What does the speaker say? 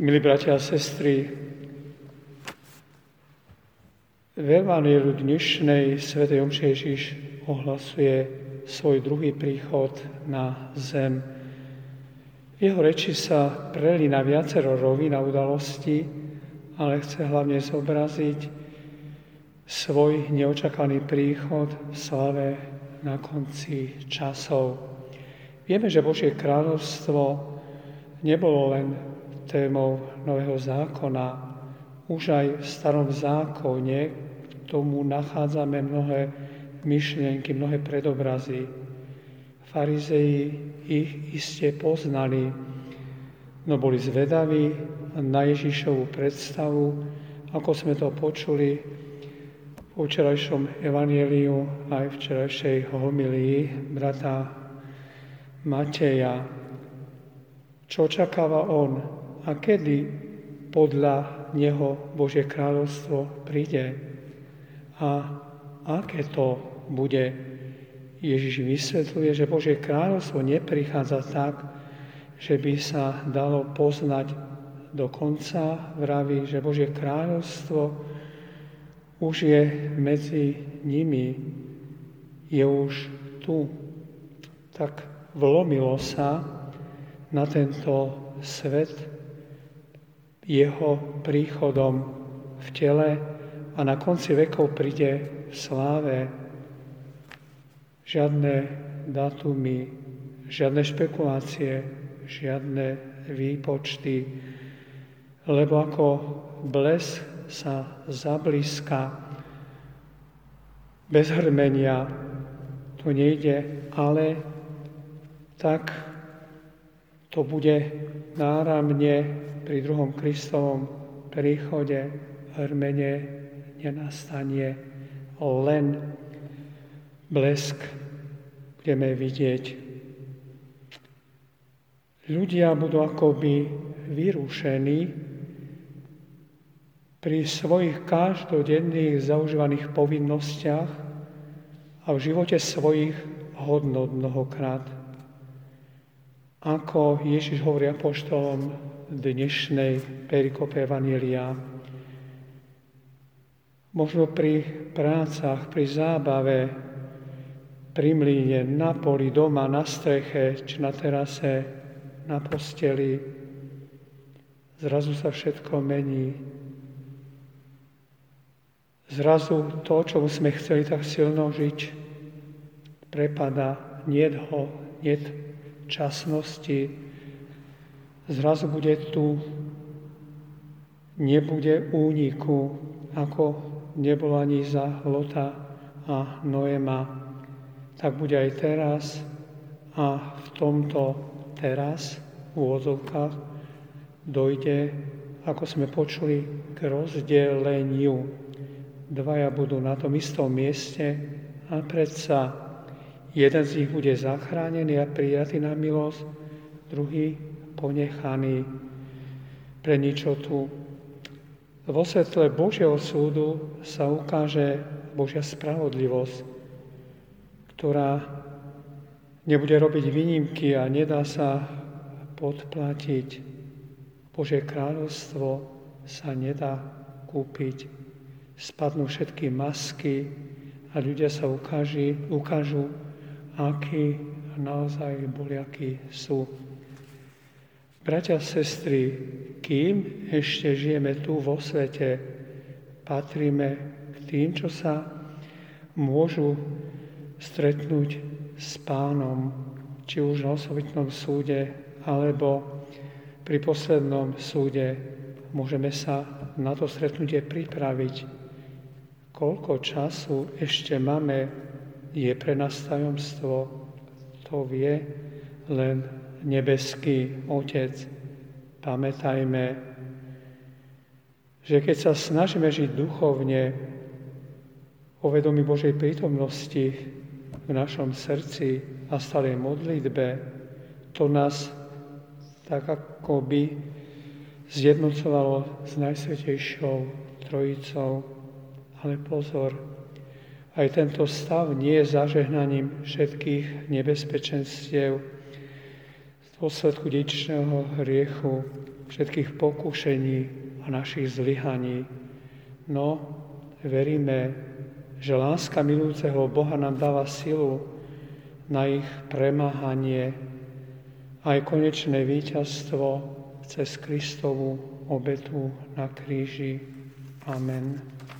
Milí bratia a sestry, v evanjeliu dnešnej svätej omše Ježiš ohlasuje svoj druhý príchod na zem. V jeho reči sa prelína viacero rovín a udalostí, ale chce hlavne zobraziť svoj neočakaný príchod v sláve na konci časov. Vieme, že Božie kráľovstvo nebolo len témou Nového zákona. Už aj v Starom zákone k tomu nachádzame mnohé myšlienky, mnohé predobrazy. Farizeji ich iste poznali, no boli zvedaví na Ježišovu predstavu, ako sme to počuli po včerajšom evanjeliu aj včerajšej homilii brata Mateja. Čo očakáva on? A kedy podľa neho Božie kráľovstvo príde? A aké to bude? Ježiš vysvetľuje, že Božie kráľovstvo neprichádza tak, že by sa dalo poznať dokonca. Vraví, že Božie kráľovstvo už je medzi nimi, je už tu. Tak vlomilo sa na tento svet jeho príchodom v tele a na konci vekov príde v sláve. Žiadne dátumy, žiadne špekulácie, žiadne výpočty, lebo ako blesk sa zablíska bez hrmenia, to nejde, ale tak to bude náramne pri druhom Kristovom príchode. Hrmenie nenastane, len blesk budeme vidieť. Ľudia budú akoby vyrušení pri svojich každodenných zaužívaných povinnostiach a v živote svojich hodnot mnohokrát. Ako Ježiš hovorí apoštolom dnešnej perikope evanjelia. Možno pri prácach, pri zábave, pri mlíne, na poli, doma, na streche, či na terase, na posteli. Zrazu sa všetko mení. Zrazu to, čo sme chceli tak silno žiť, prepada. Niet ho, niet časnosti. Zrazu bude tu, nebude úniku, ako nebolo ani za Lota a Noema. Tak bude aj teraz a v tomto teraz, v úvodzovkách, dojde, ako sme počuli, k rozdeleniu. Dvaja budú na tom istom mieste a predsa jeden z nich bude zachránený a prijatý na milosť, druhý ponechaný pre ničo tu. Vo svetle Božieho súdu sa ukáže Božia spravodlivosť, ktorá nebude robiť výnimky a nedá sa podplatiť. Božie kráľovstvo sa nedá kúpiť. Spadnú všetky masky a ľudia sa ukážu, akí naozaj boliakí sú. Bratia a sestry, kým ešte žijeme tu vo svete, patríme k tým, čo sa môžu stretnúť s Pánom, či už na osobitnom súde, alebo pri poslednom súde. Môžeme sa na to stretnutie pripraviť. Koľko času ešte máme, je pre nás tajomstvo, to vie len Nebeský Otec. Pamätajme, že keď sa snažíme žiť duchovne o vedomí Božej prítomnosti v našom srdci a stálej modlitbe, to nás tak ako by zjednocovalo s Najsvätejšou Trojicou. Ale pozor, aj tento stav nie je zažehnaním všetkých nebezpečenstiev v dôsledku dedičného hriechu, všetkých pokúšení a našich zlyhaní. No, veríme, že láska milujúceho Boha nám dáva silu na ich premáhanie a aj konečné víťazstvo cez Kristovu obetu na kríži. Amen.